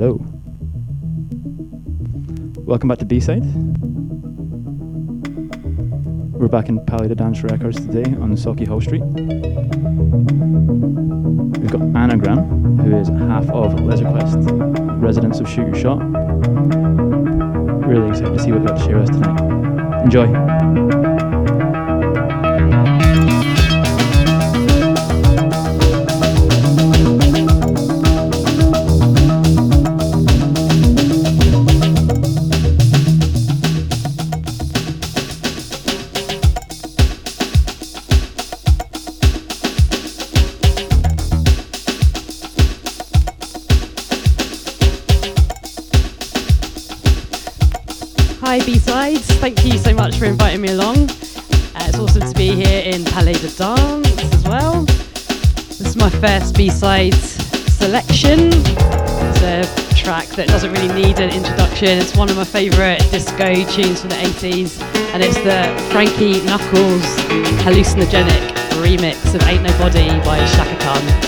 Hello. Welcome back to B-Side. We're back in Paleta Dance Records today on Saki Hall Street. We've got Anna Graham, who is half of Lizard Quest, residents of Shoot Your Shot. Really excited to see what they've got to share with us tonight. Enjoy. Thank you so much for inviting me along. It's awesome to be here in Paleta Dance as well. This is my first B-side selection. It's a track that doesn't really need an introduction. It's one of my favourite disco tunes from the 80s, and it's the Frankie Knuckles hallucinogenic remix of Ain't No Body by Shaka Khan.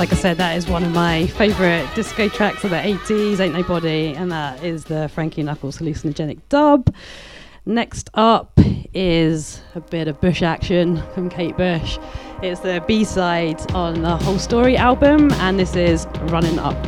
like I said, that is one of my favourite disco tracks of the 80s, Ain't Nobody, and that is the Frankie Knuckles hallucinogenic dub. Next up is a bit of Bush action from Kate Bush. It's the B-side on the Whole Story album, and this is Running Up.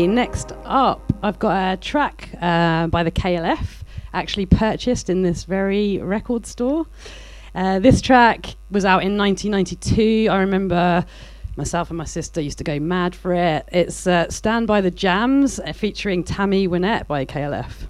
Next up, I've got a track by the KLF, actually purchased in this very record store. This track was out in 1992. I remember myself and my sister used to go mad for it. It's Stand By the Jams, featuring Tammy Wynette by KLF.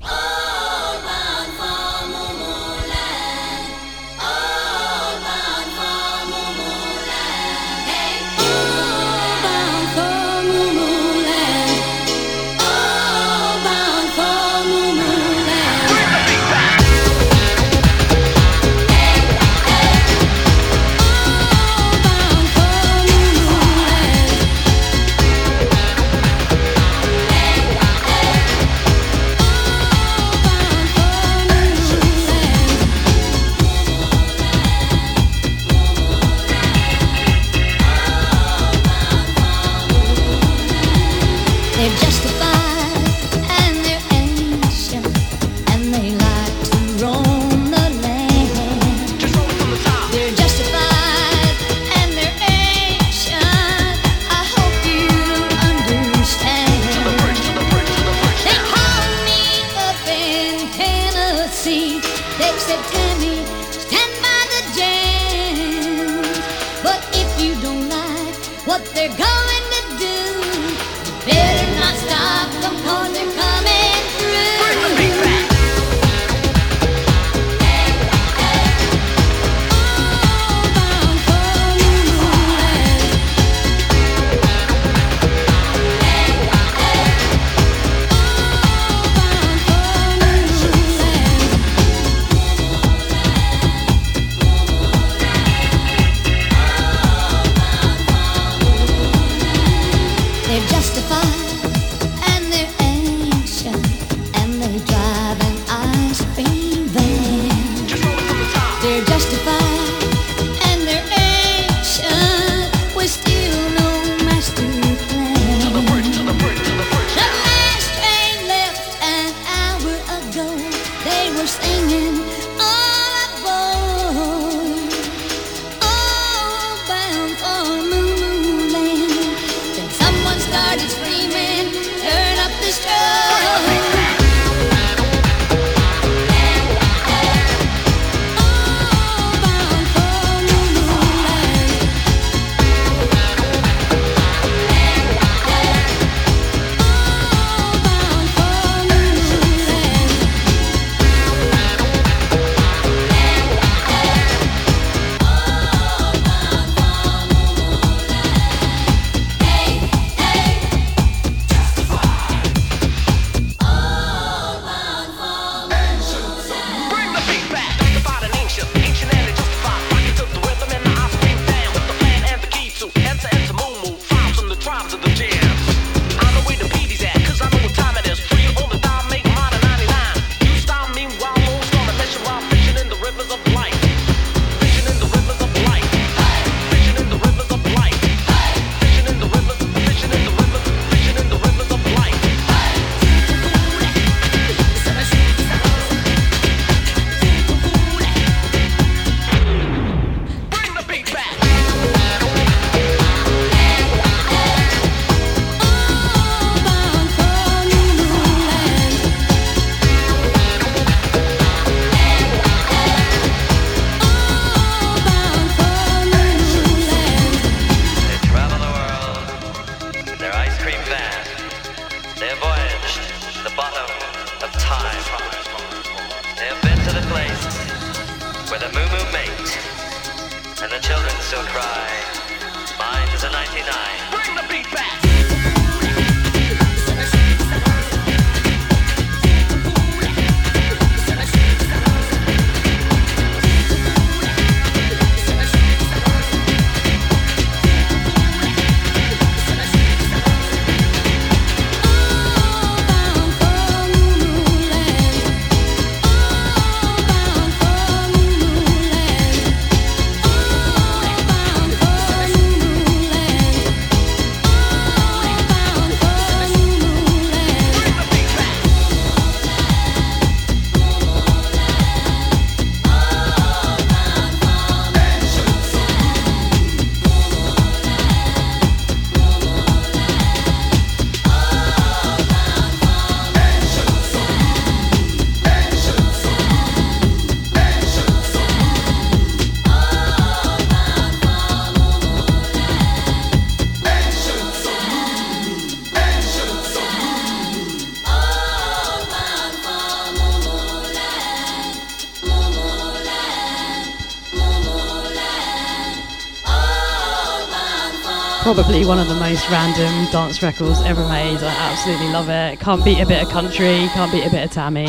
probably one of the most random dance records ever made. I absolutely love it. Can't beat a bit of country, can't beat a bit of Tammy.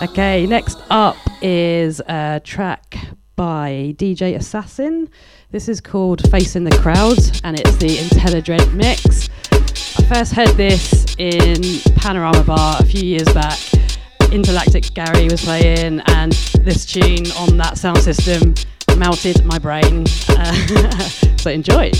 Okay, next up is a track by DJ Assassin. This is called Facing the Crowd, and it's the IntelliDread mix. I first heard this in Panorama Bar a few years back. Interlactic Gary was playing, and this tune on that sound system melted my brain. So enjoy.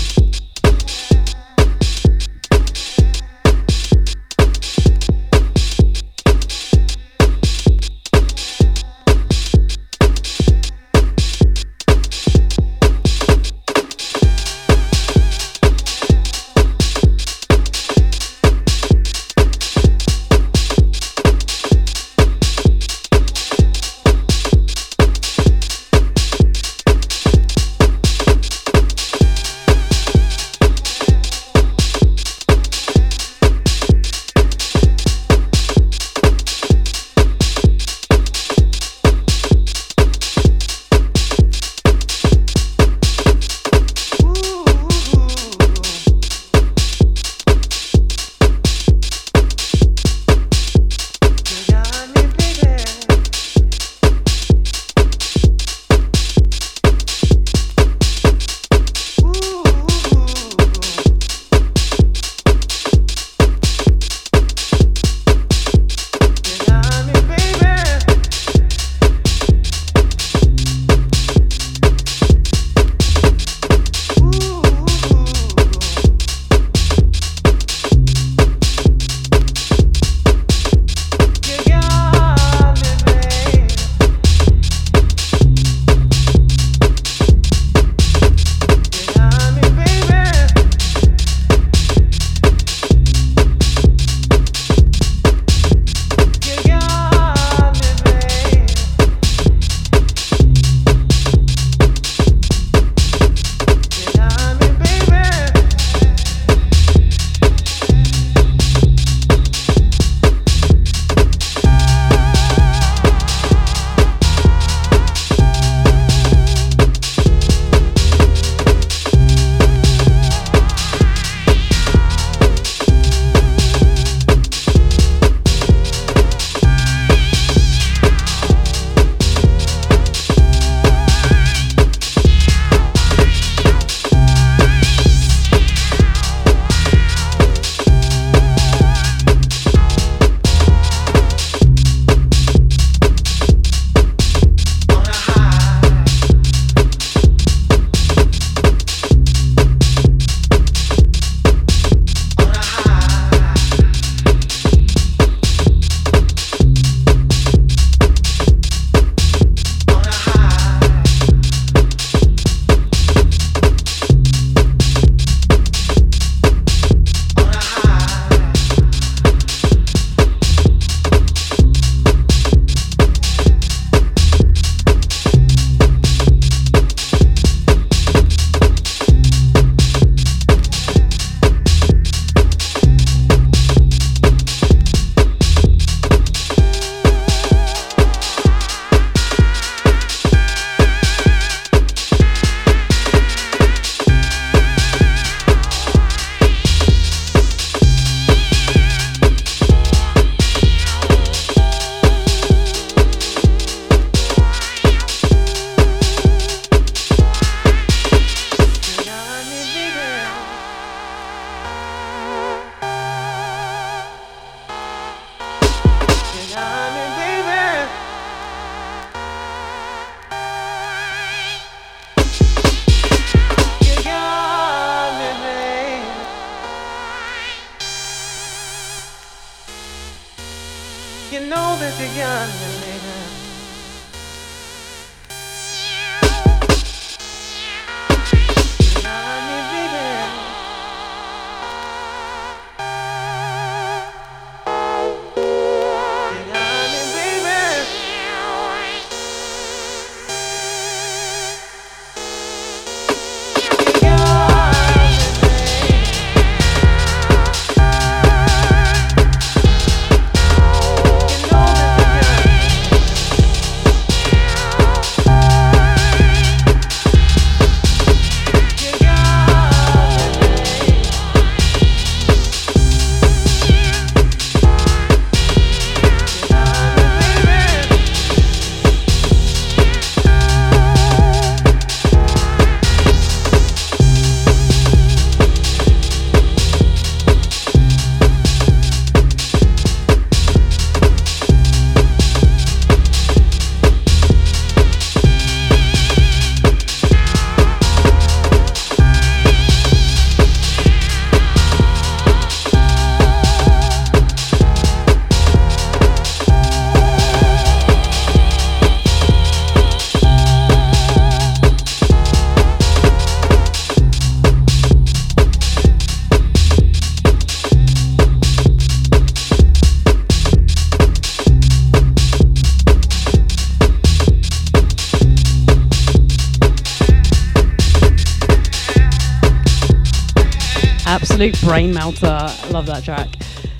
Absolute brain melter. I love that track.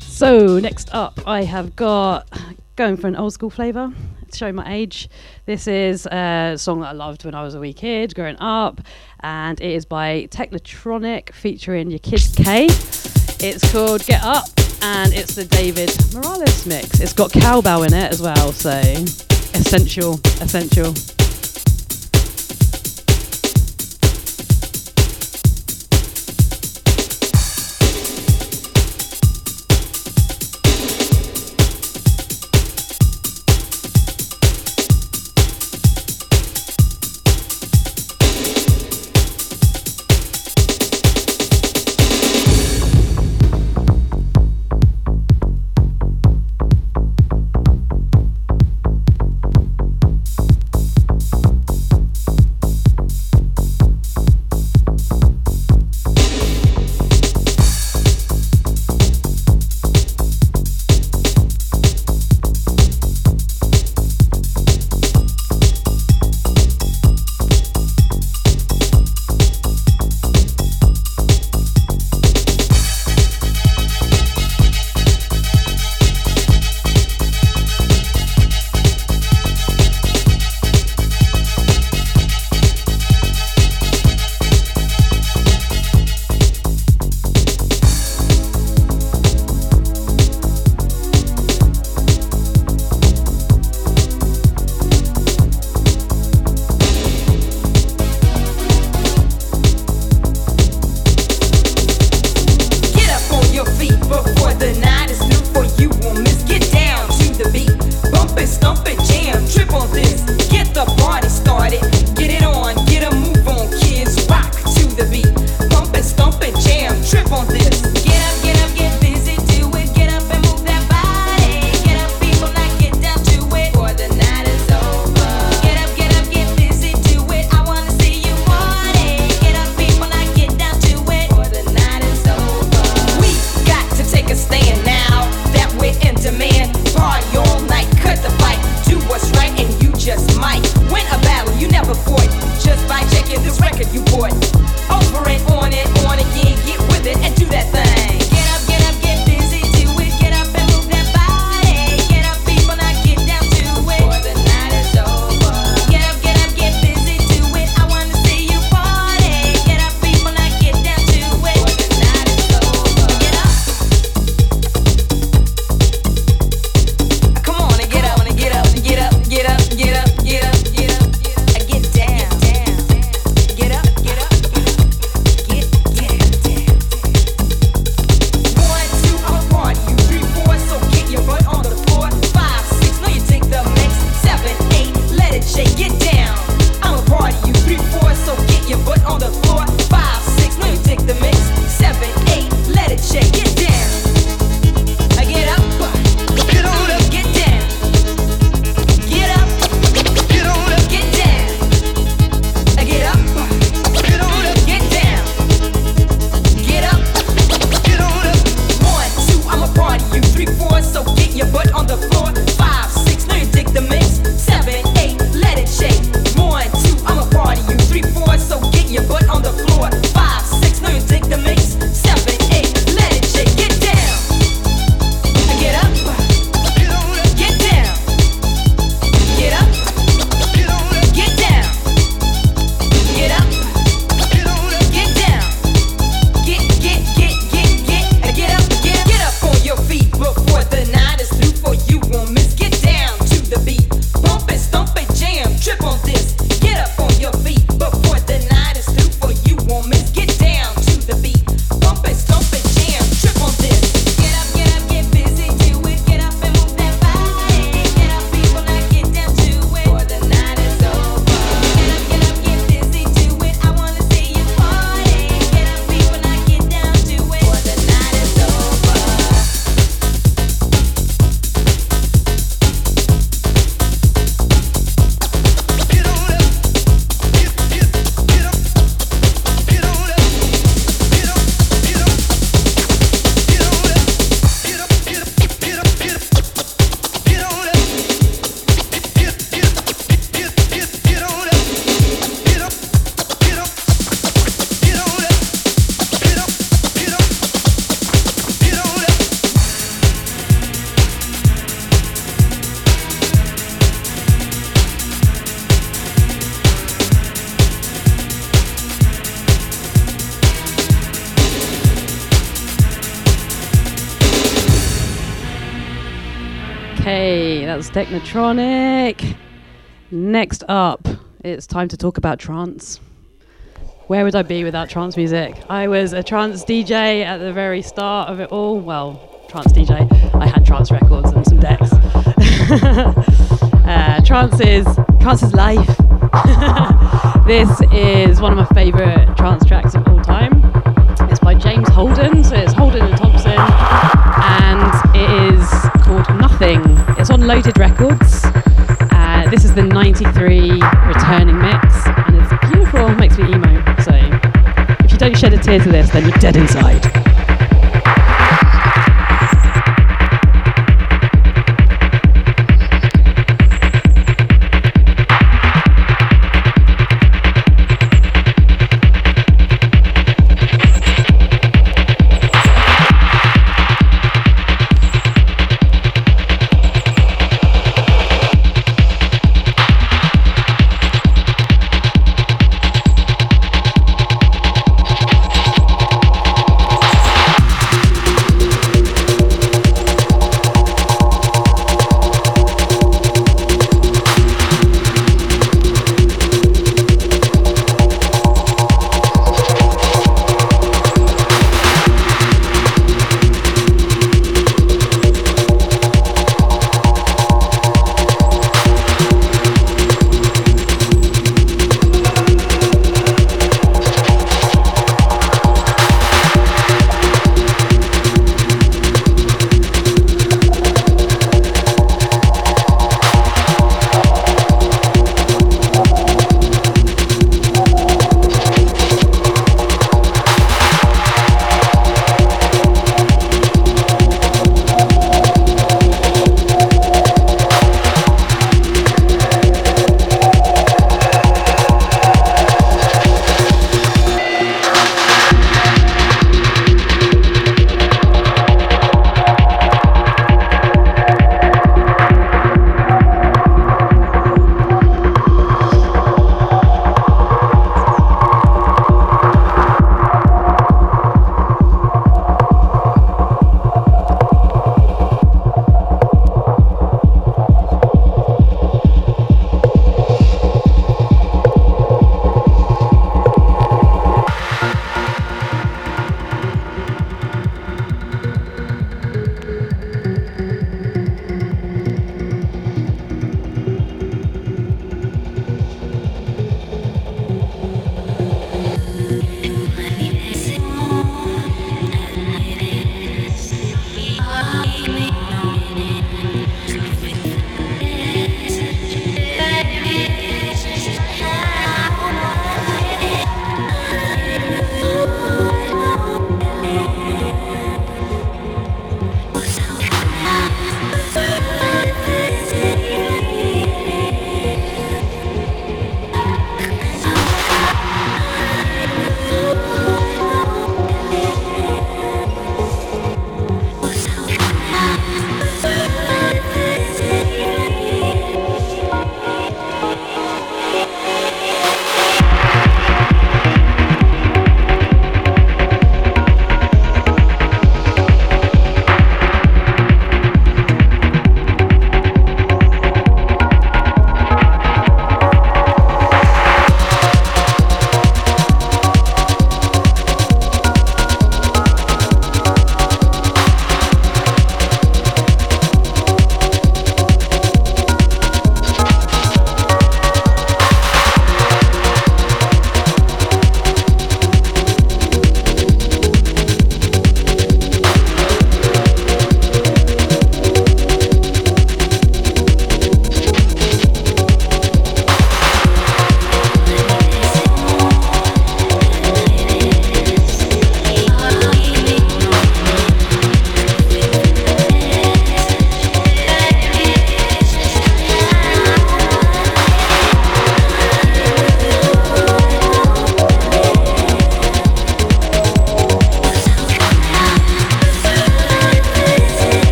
So next up, I have got going for an old school flavour to show my age. This is a song that I loved when I was a wee kid growing up, and it is by Technotronic featuring Ya Kid K. It's called Get Up, and it's the David Morales mix. It's got cowbell in it as well, so essential. Hey, that's Technotronic. Next up, it's time to talk about trance. Where would I be without trance music? I was a trance DJ at the very start of it all. Well, trance DJ. I had trance records and some decks. Trance is life. This is one of my favorite trance tracks of all time. It's by James Holden, so it's Holden and Thompson, and it is called Nothing. It's on Loaded Records. This is the 93 returning mix, and it's beautiful. It makes me emo, so if you don't shed a tear to this, then you're dead inside.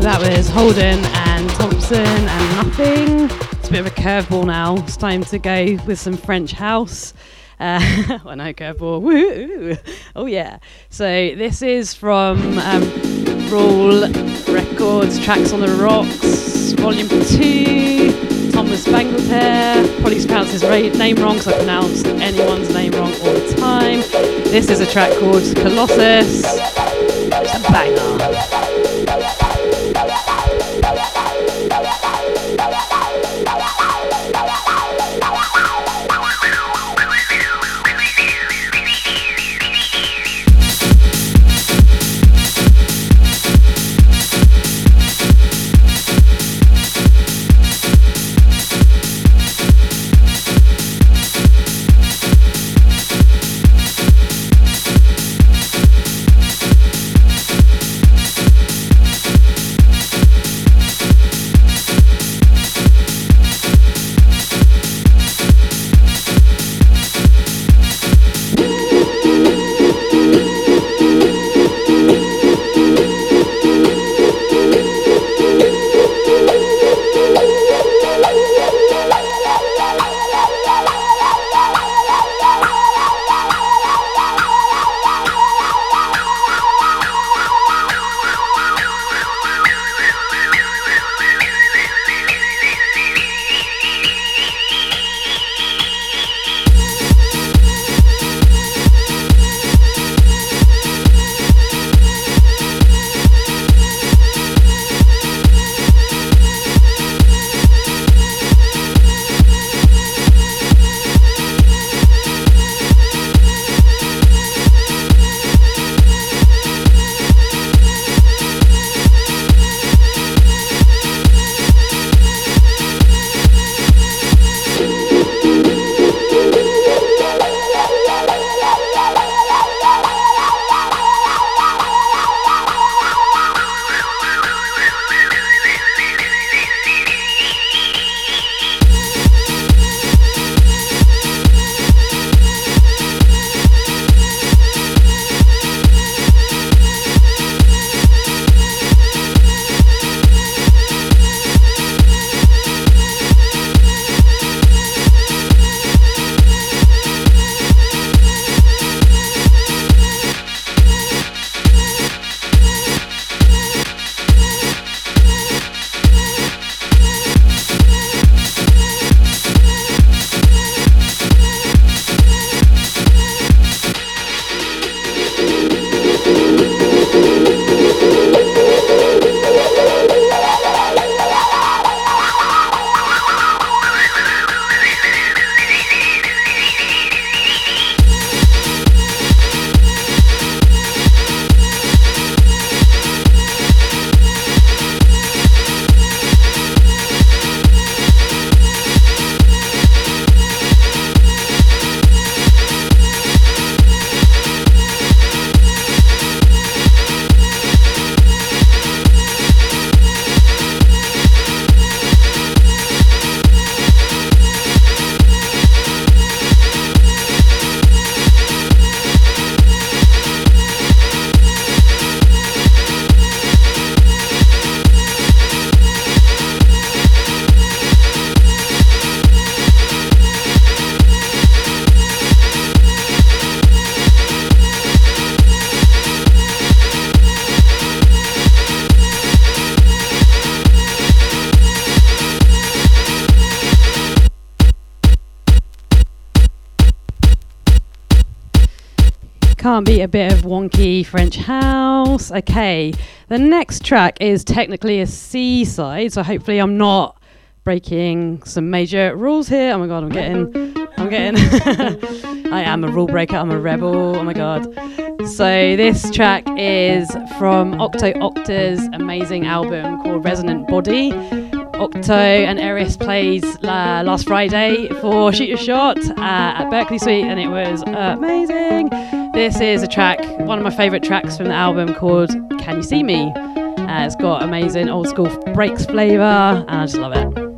So that was Holden and Thompson and Nothing. It's a bit of a curveball now. It's time to go with some French house. Oh no, curveball. Woo! Oh yeah. So this is from Rawl Records, Tracks on the Rocks, Volume 2, Thomas Banglepair. Probably pronounced his name wrong because I pronounce anyone's name wrong all the time. This is a track called Colossus. It's a banger. Be a bit of wonky French house. Okay, the next track is technically a C side, so hopefully I'm not breaking some major rules here. Oh my god, I'm getting I am a rule breaker, I'm a rebel, oh my god. So this track is from Octo Octa's amazing album called Resonant Body. Octo and Eris played last Friday for Shoot Your Shot at Berkeley Suite, and it was amazing. This is a track, one of my favourite tracks from the album, called Can You See Me? It's got amazing old school breaks flavour, and I just love it.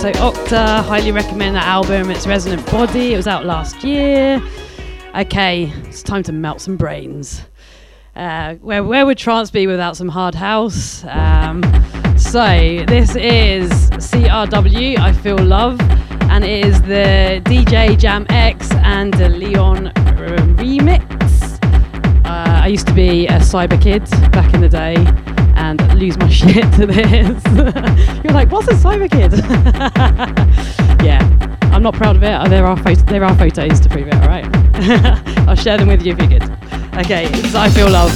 So Okta, highly recommend that album. It's Resonant Body. It was out last year. Okay, it's time to melt some brains. Where would trance be without some hard house? So this is CRW, I Feel Love, and it is the DJ Jam X and the Leon remix. I used to be a cyber kid back in the day and lose my shit to this. You're like, what's a cyber kid? Yeah, I'm not proud of it. There are photos to prove it, all right? I'll share them with you if you're good. Okay, it's I Feel Love.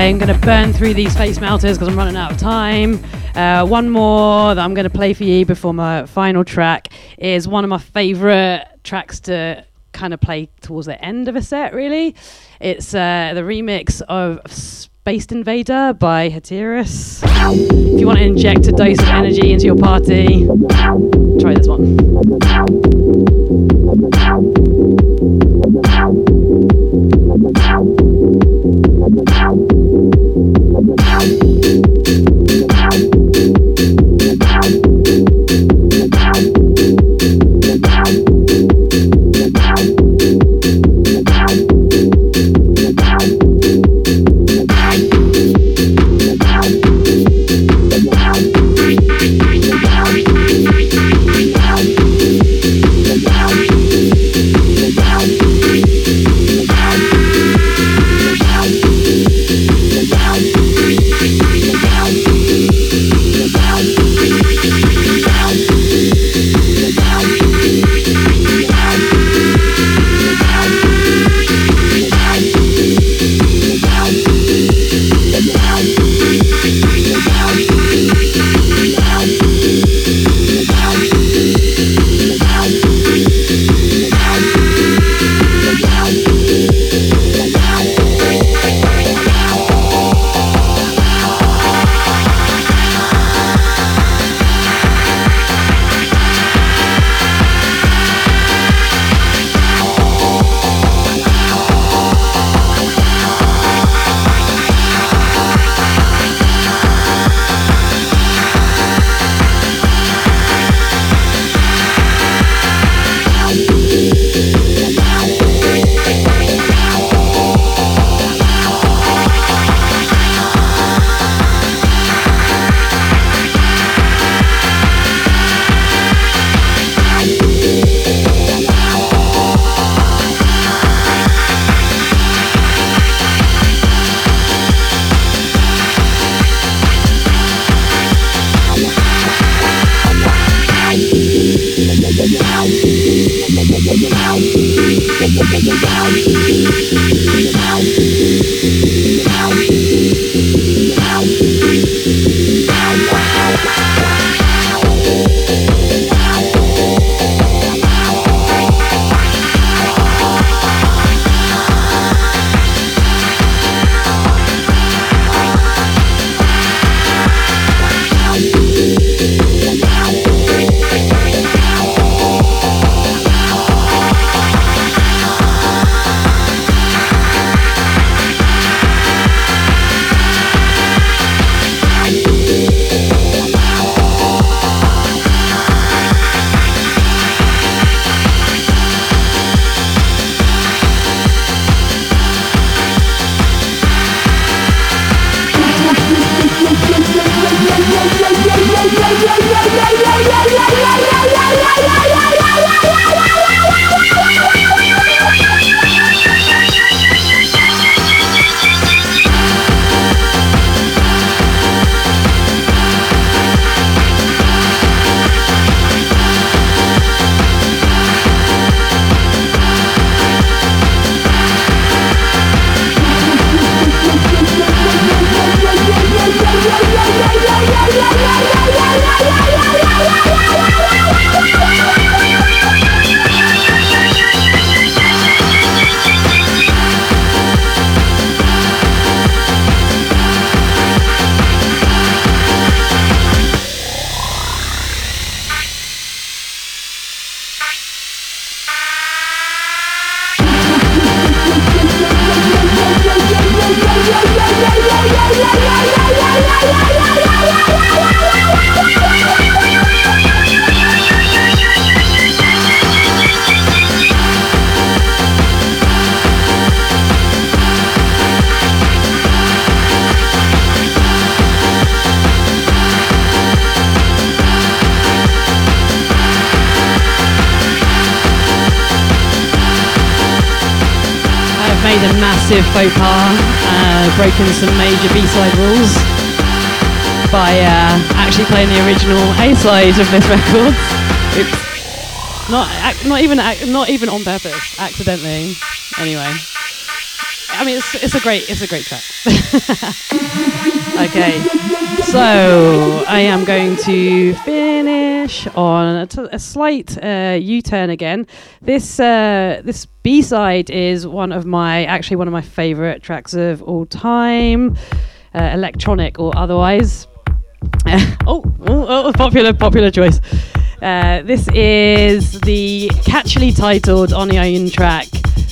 I'm going to burn through these face melters because I'm running out of time. One more that I'm going to play for you before my final track is one of my favourite tracks to kind of play towards the end of a set, really. It's the remix of Space Invader by Hatirus. If you want to inject a dose of energy into your party, try this one. Faux pas, breaking some major B-side rules by actually playing the original A-side of this record. Oops. Not even on purpose, accidentally. Anyway, I mean it's a great track. Okay, so I am going to finish on a slight U-turn again. This B-side is one of my favourite tracks of all time, electronic or otherwise. Popular choice. This is the catchily titled Oni Yayun track,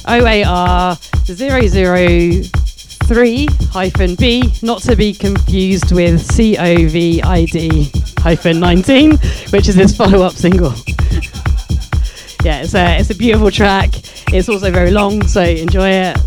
OAR 003-B, not to be confused with COVID-19, which is his follow-up single. Yeah, it's a beautiful track. It's also very long, so enjoy it.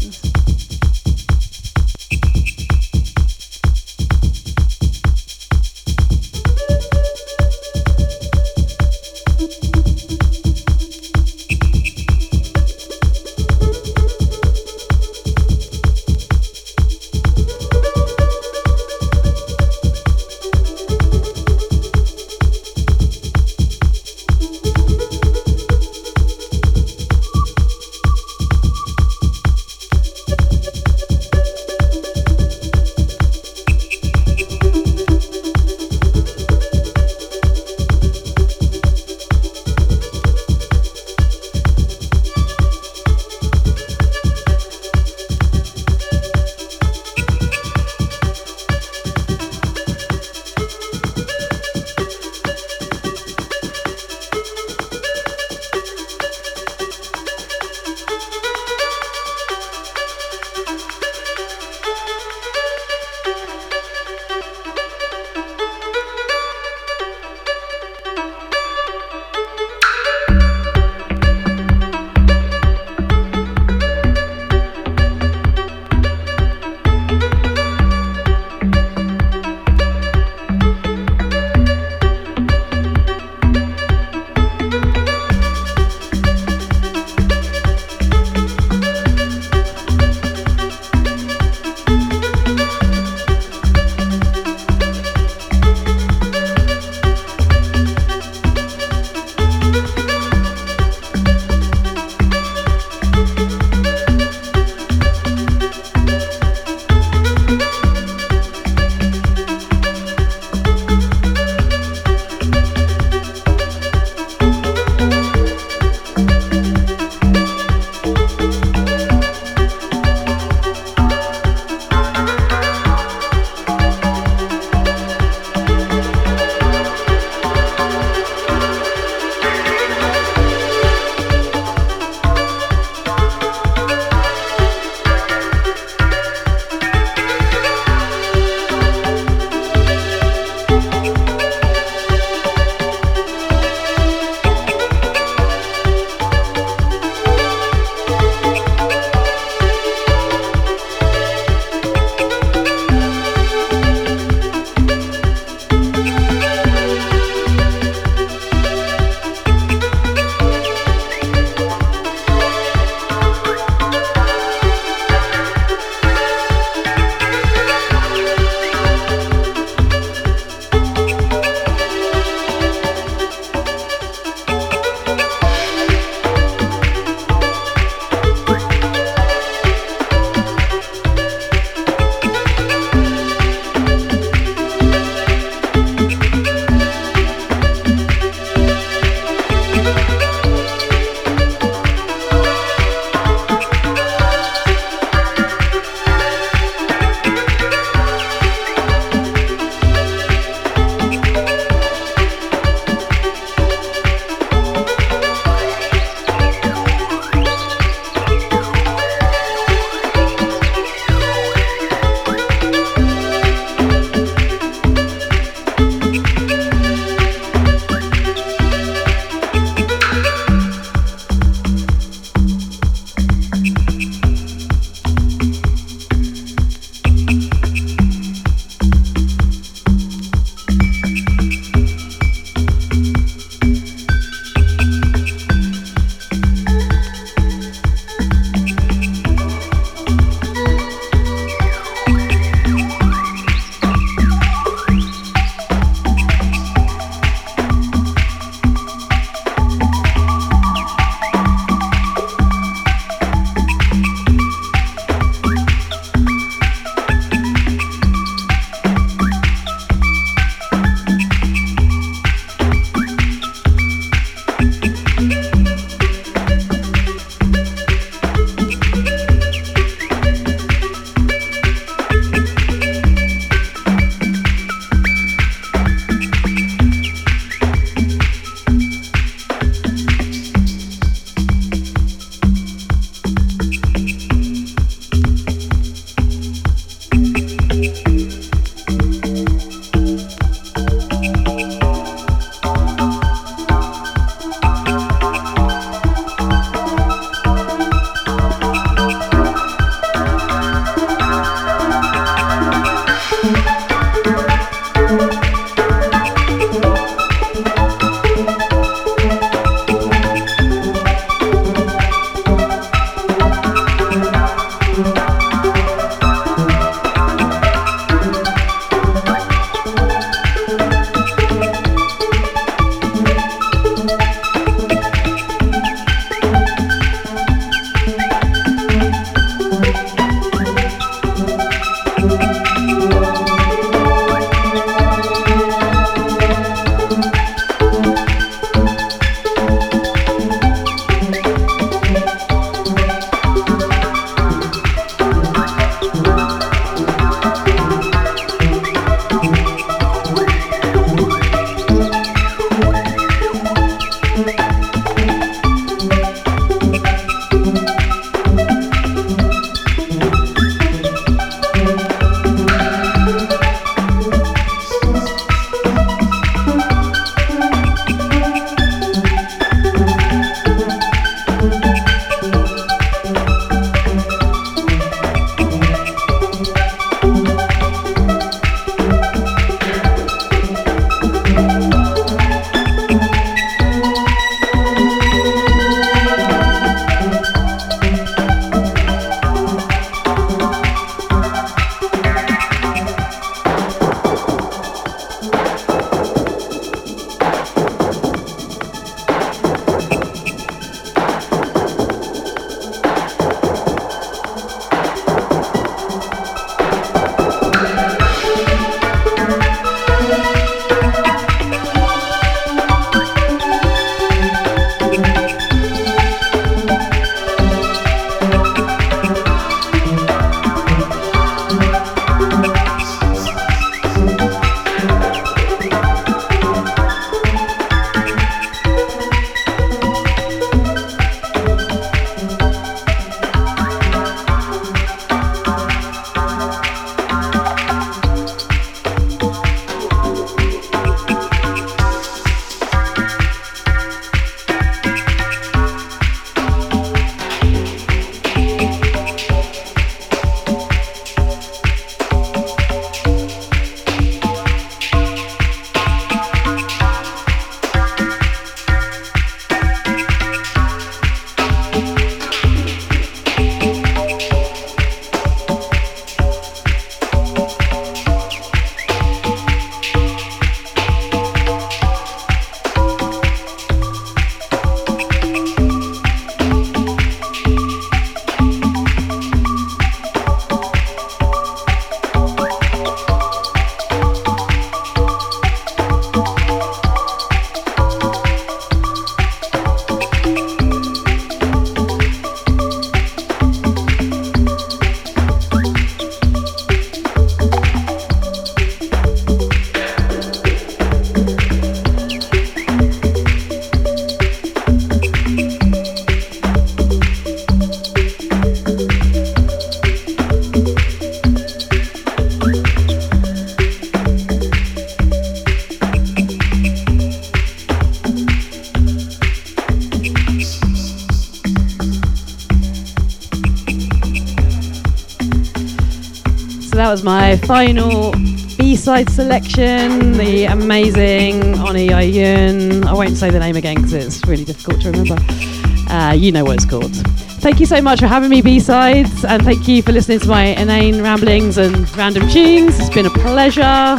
That was my final B-side selection, the amazing Oni Yayun. I won't say the name again because it's really difficult to remember. You know what it's called. Thank you so much for having me, B-sides, and thank you for listening to my inane ramblings and random tunes. It's been a pleasure.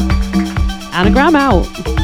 Anagram out.